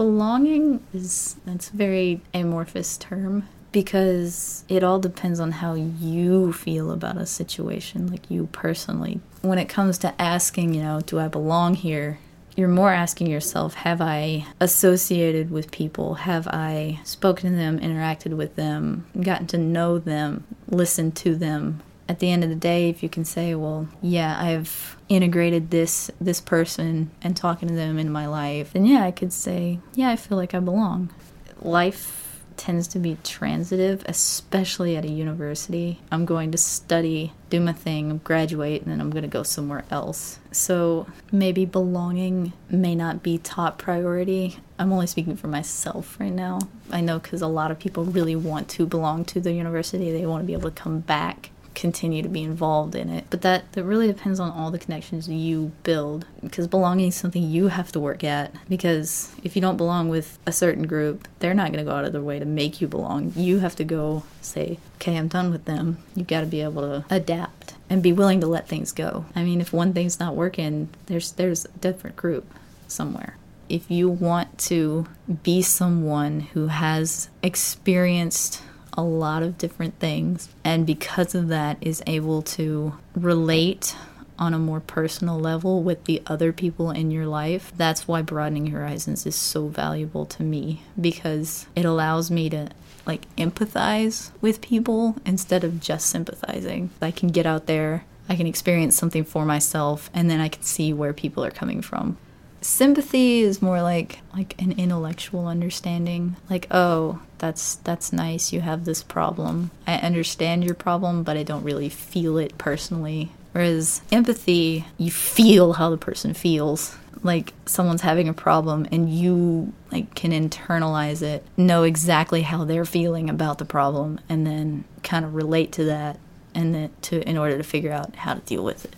Belonging is, that's a very amorphous term, because it all depends on how you feel about a situation, like you personally. When it comes to asking, do I belong here? You're more asking yourself, have I associated with people? Have I spoken to them, interacted with them, gotten to know them, listened to them? At the end of the day, if you can say, well, yeah, I've integrated this person and talking to them in my life, then yeah, I could say, yeah, I feel like I belong. Life tends to be transitive, especially at a university. I'm going to study, do my thing, graduate, and then I'm going to go somewhere else. So maybe belonging may not be top priority. I'm only speaking for myself right now. I know, because a lot of people really want to belong to the university. They want to be able to come back, continue to be involved in it. But that really depends on all the connections you build, because belonging is something you have to work at, because if you don't belong with a certain group, they're not going to go out of their way to make you belong. You have to go say, okay, I'm done with them. You've got to be able to adapt and be willing to let things go. I mean, if one thing's not working, there's a different group somewhere. If you want to be someone who has experienced a lot of different things, and because of that is able to relate on a more personal level with the other people in your life, that's why broadening horizons is so valuable to me, because it allows me to empathize with people instead of just sympathizing. I can get out there, I can experience something for myself, and then I can see where people are coming from. Sympathy is more like an intellectual understanding. Like, oh, that's nice, you have this problem. I understand your problem, but I don't really feel it personally. Whereas empathy, you feel how the person feels. Like, someone's having a problem and you can internalize it, know exactly how they're feeling about the problem, and then kind of relate to that in order to figure out how to deal with it.